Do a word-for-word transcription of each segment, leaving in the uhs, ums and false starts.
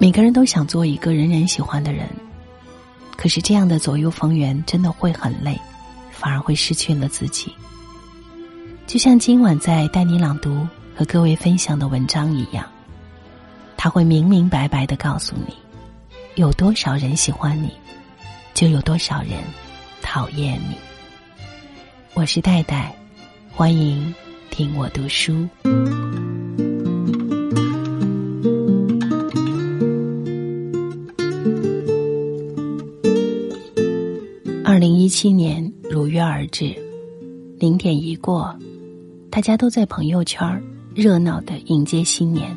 每个人都想做一个人人喜欢的人，可是这样的左右逢源真的会很累，反而会失去了自己。就像今晚在带你朗读和各位分享的文章一样，他会明明白白地告诉你，有多少人喜欢你，就有多少人讨厌你。我是戴戴，欢迎听我读书。二零一七年如约而至，零点一过，大家都在朋友圈热闹地迎接新年，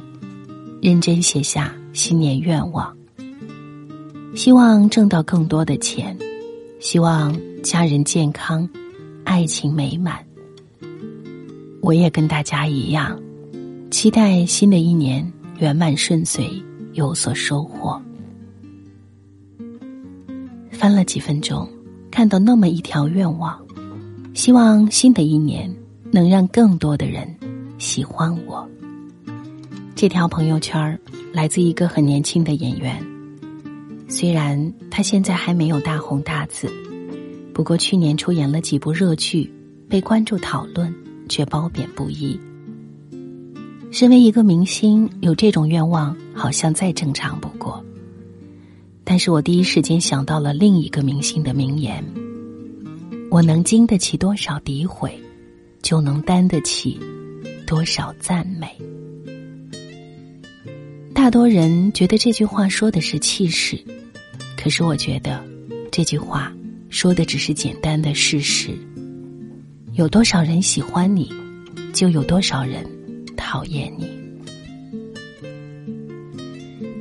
认真写下新年愿望。希望挣到更多的钱，希望家人健康，爱情美满。我也跟大家一样，期待新的一年圆满顺遂，有所收获。翻了几分钟，看到那么一条愿望，希望新的一年能让更多的人喜欢我。这条朋友圈来自一个很年轻的演员，虽然他现在还没有大红大紫，不过去年出演了几部热剧，被关注讨论，却褒贬不一。身为一个明星，有这种愿望好像再正常不过。但是我第一时间想到了另一个明星的名言：我能经得起多少诋毁，就能担得起多少赞美。大多人觉得这句话说的是气势，可是我觉得这句话说的只是简单的事实。有多少人喜欢你，就有多少人讨厌你。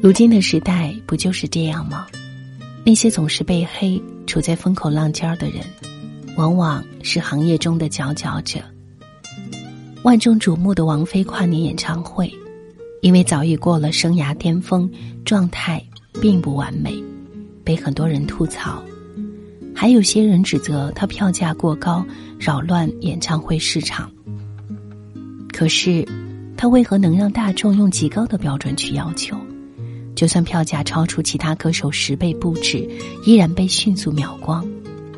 如今的时代不就是这样吗？那些总是被黑、处在风口浪尖的人，往往是行业中的佼佼者。万众瞩目的王菲跨年演唱会，因为早已过了生涯巅峰，状态并不完美，被很多人吐槽。还有些人指责他票价过高，扰乱演唱会市场。可是他为何能让大众用极高的标准去要求，就算票价超出其他歌手十倍不止，依然被迅速秒光？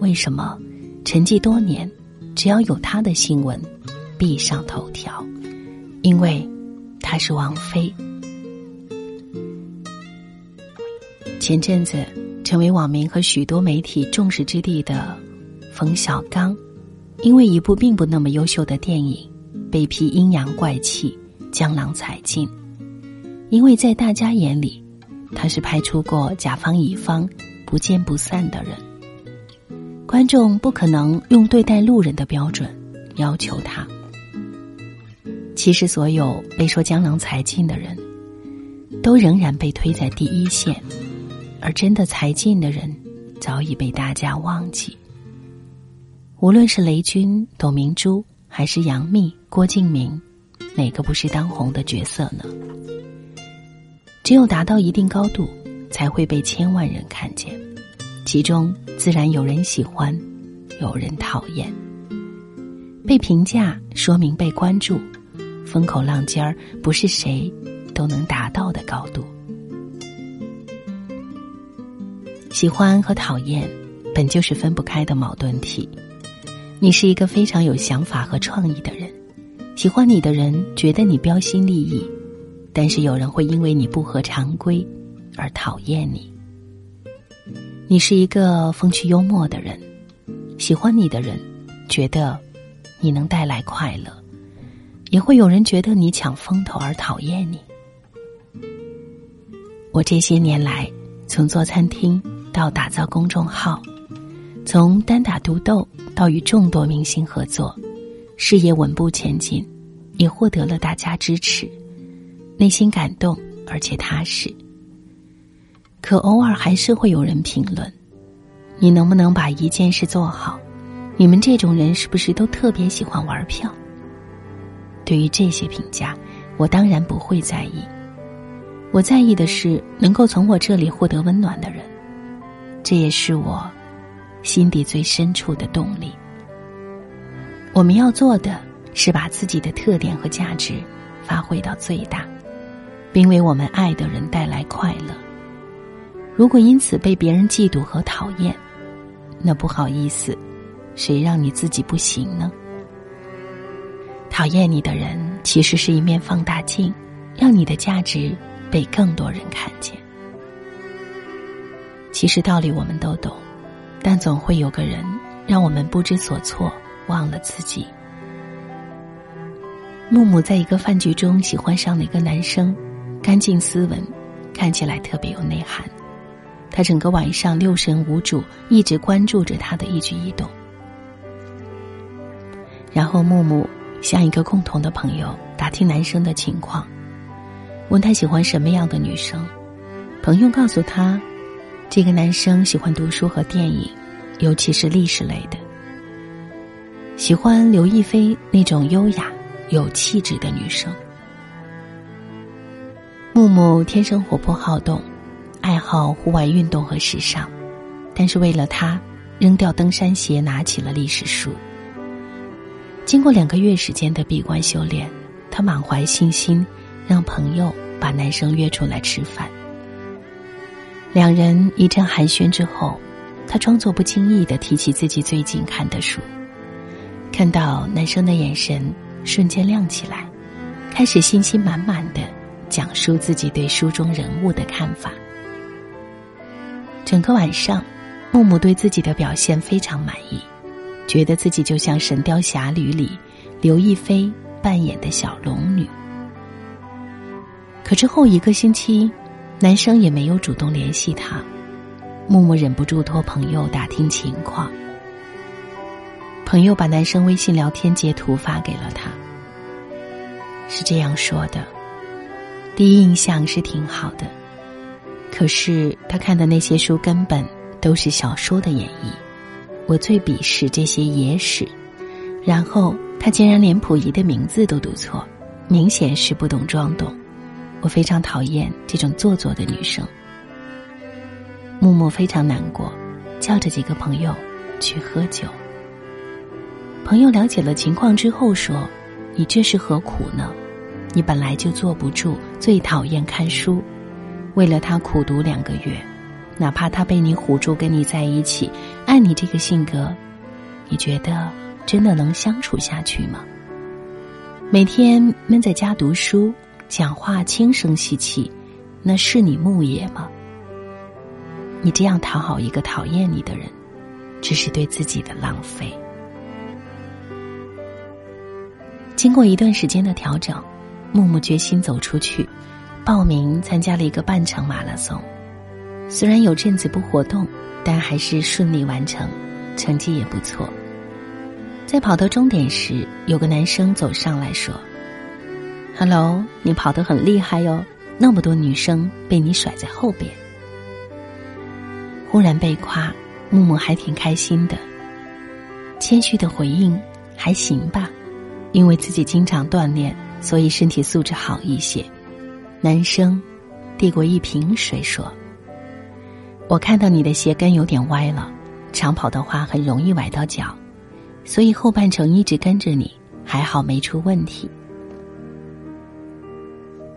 为什么沉寂多年，只要有他的新闻必上头条？因为他是王菲。前阵子成为网民和许多媒体众矢之的的冯小刚，因为一部并不那么优秀的电影被批阴阳怪气，江郎才尽。因为在大家眼里，他是拍出过甲方乙方不见不散的人，观众不可能用对待路人的标准要求他。其实所有被说江郎才尽的人都仍然被推在第一线，而真的才尽的人早已被大家忘记。无论是雷军、董明珠，还是杨幂、郭敬明，哪个不是当红的角色呢？只有达到一定高度，才会被千万人看见，其中自然有人喜欢，有人讨厌。被评价说明被关注，风口浪尖儿不是谁都能达到的高度。喜欢和讨厌本就是分不开的矛盾体。你是一个非常有想法和创意的人，喜欢你的人觉得你标新立异，但是有人会因为你不合常规而讨厌你。你是一个风趣幽默的人，喜欢你的人觉得你能带来快乐，也会有人觉得你抢风头而讨厌你。我这些年来，从做餐厅到打造公众号，从单打独斗到与众多明星合作，事业稳步前进，也获得了大家支持，内心感动而且踏实。可偶尔还是会有人评论，你能不能把一件事做好？你们这种人是不是都特别喜欢玩票？对于这些评价，我当然不会在意。我在意的是能够从我这里获得温暖的人，这也是我心底最深处的动力。我们要做的是把自己的特点和价值发挥到最大，并为我们爱的人带来快乐。如果因此被别人嫉妒和讨厌，那不好意思，谁让你自己不行呢？讨厌你的人其实是一面放大镜，让你的价值被更多人看见。其实道理我们都懂，但总会有个人让我们不知所措，忘了自己。木木在一个饭局中喜欢上了一个男生，干净斯文，看起来特别有内涵。他整个晚上六神无主，一直关注着他的一举一动。然后木木向一个共同的朋友打听男生的情况，问他喜欢什么样的女生。朋友告诉他，这个男生喜欢读书和电影，尤其是历史类的，喜欢刘亦菲那种优雅有气质的女生。木木天生活泼好动，爱好户外运动和时尚，但是为了她，扔掉登山鞋，拿起了历史书。经过两个月时间的闭关修炼，她满怀信心，让朋友把男生约出来吃饭。两人一阵寒暄之后，她装作不经意地提起自己最近看的书，看到男生的眼神瞬间亮起来，开始信心满满地讲述自己对书中人物的看法。整个晚上，木木对自己的表现非常满意，觉得自己就像《神雕侠侣》里刘亦菲扮演的小龙女。可之后一个星期，男生也没有主动联系她，木木忍不住托朋友打听情况。朋友把男生微信聊天截图发给了他，是这样说的：第一印象是挺好的，可是他看的那些书根本都是小说的演绎，我最鄙视这些野史。然后他竟然连溥仪的名字都读错，明显是不懂装懂，我非常讨厌这种做作的女生。木木非常难过，叫着几个朋友去喝酒。朋友了解了情况之后说：你这是何苦呢？你本来就坐不住，最讨厌看书，为了他苦读两个月，哪怕他被你唬住跟你在一起，按你这个性格，你觉得真的能相处下去吗？每天闷在家读书，讲话轻声细气，那是你牧野吗？你这样讨好一个讨厌你的人，只是对自己的浪费。经过一段时间的调整，木木决心走出去，报名参加了一个半程马拉松。虽然有阵子不活动，但还是顺利完成，成绩也不错。在跑到终点时，有个男生走上来说： Hello， 你跑得很厉害哟，那么多女生被你甩在后边。忽然被夸，木木还挺开心的，谦虚的回应：还行吧。因为自己经常锻炼，所以身体素质好一些。男生递过一瓶水说：我看到你的鞋跟有点歪了，长跑的话很容易崴到脚，所以后半程一直跟着你，还好没出问题。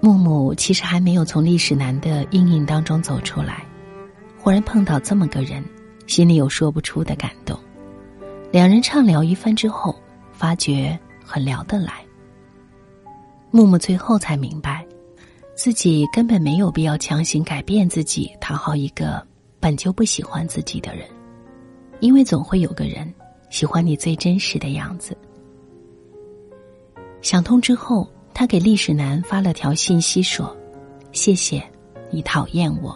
木木其实还没有从历史男的阴影当中走出来，忽然碰到这么个人，心里有说不出的感动。两人畅聊一番之后，发觉很聊得来。木木最后才明白，自己根本没有必要强行改变自己，讨好一个本就不喜欢自己的人，因为总会有个人喜欢你最真实的样子。想通之后，他给历史男发了条信息说：谢谢你讨厌我。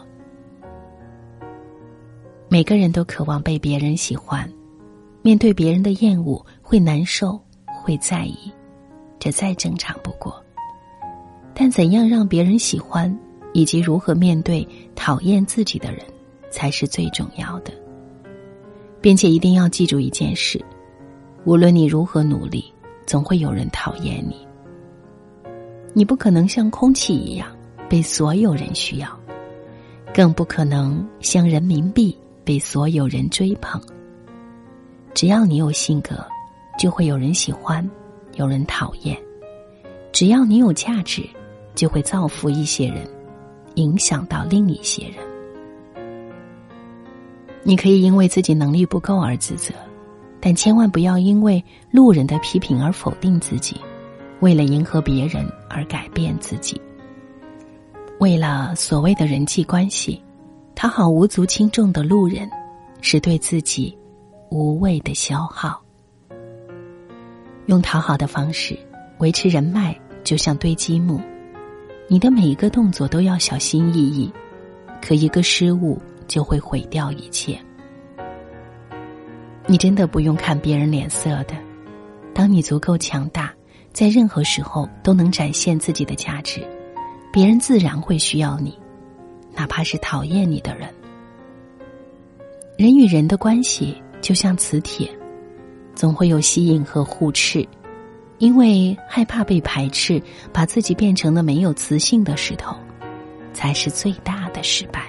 每个人都渴望被别人喜欢，面对别人的厌恶会难受，会在意，这再正常不过。但怎样让别人喜欢，以及如何面对讨厌自己的人，才是最重要的。并且一定要记住一件事，无论你如何努力，总会有人讨厌你。你不可能像空气一样被所有人需要，更不可能像人民币被所有人追捧。只要你有性格，就会有人喜欢，有人讨厌。只要你有价值，就会造福一些人，影响到另一些人。你可以因为自己能力不够而自责，但千万不要因为路人的批评而否定自己，为了迎合别人而改变自己。为了所谓的人际关系，讨好无足轻重的路人，是对自己无谓的消耗。用讨好的方式维持人脉，就像堆积木，你的每一个动作都要小心翼翼，可一个失误就会毁掉一切。你真的不用看别人脸色的，当你足够强大，在任何时候都能展现自己的价值，别人自然会需要你，哪怕是讨厌你的人。人与人的关系就像磁铁，总会有吸引和互斥，因为害怕被排斥，把自己变成了没有磁性的石头，才是最大的失败。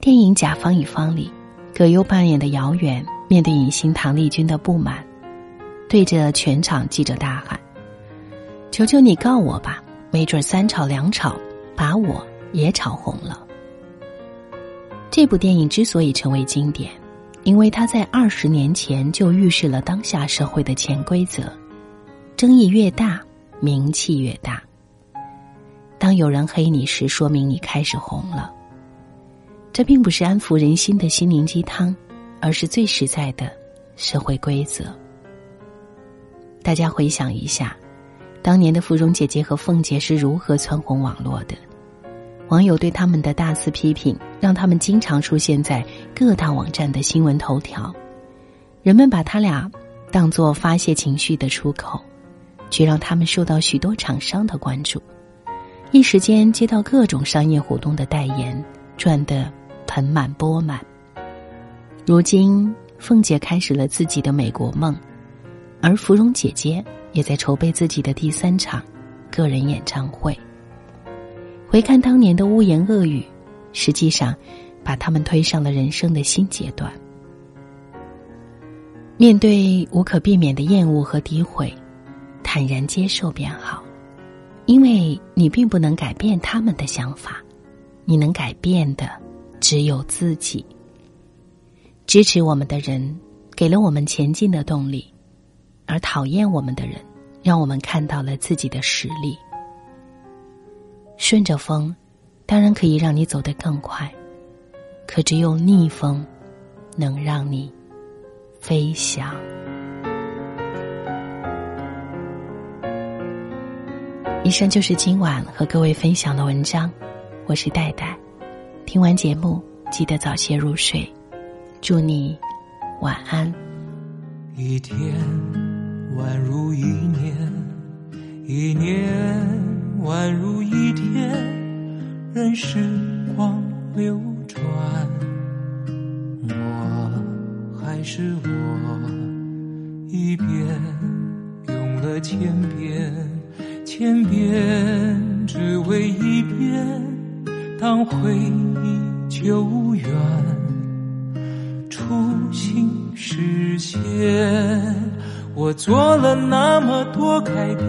电影《甲方乙方》里，葛优扮演的姚远面对影星唐丽君的不满，对着全场记者大喊：“求求你告我吧，没准三吵两吵，把我也吵红了。”这部电影之所以成为经典，因为它在二十年前就预示了当下社会的潜规则：争议越大，名气越大。当有人黑你时，说明你开始红了。这并不是安抚人心的心灵鸡汤，而是最实在的社会规则。大家回想一下，当年的芙蓉姐姐和凤姐是如何蹿红网络的，网友对他们的大肆批评，让他们经常出现在各大网站的新闻头条。人们把他俩当作发泄情绪的出口，却让他们受到许多厂商的关注，一时间接到各种商业活动的代言，赚得盆满钵满。如今，凤姐开始了自己的美国梦，而芙蓉姐姐也在筹备自己的第三场个人演唱会。回看当年的污言恶语，实际上把他们推上了人生的新阶段。面对无可避免的厌恶和诋毁，坦然接受便好，因为你并不能改变他们的想法，你能改变的只有自己。支持我们的人给了我们前进的动力，而讨厌我们的人让我们看到了自己的实力。顺着风当然可以让你走得更快，可只有逆风能让你飞翔。以上就是今晚和各位分享的文章，我是戴戴，听完节目记得早些入睡，祝你晚安。一天宛如一年，一年宛如一天，任时光流转，我还是我，一遍用了千遍，千遍只为一遍，当回忆久远，初心实现。我做了那么多改变，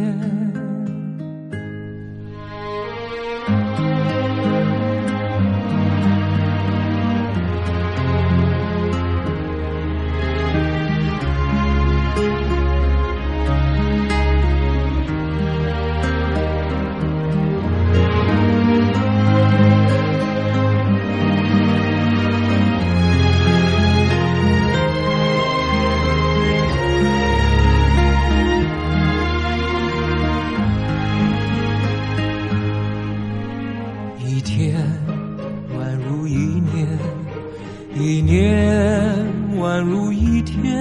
一年宛如一天，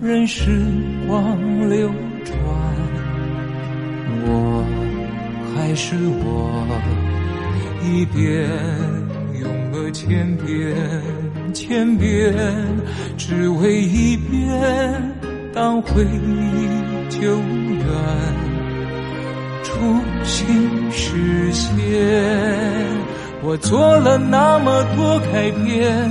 任时光流转，我还是我，一遍，用了千遍千遍，只为一遍当回忆久远，初心实现。我做了那么多改变，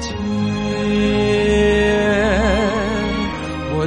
见。我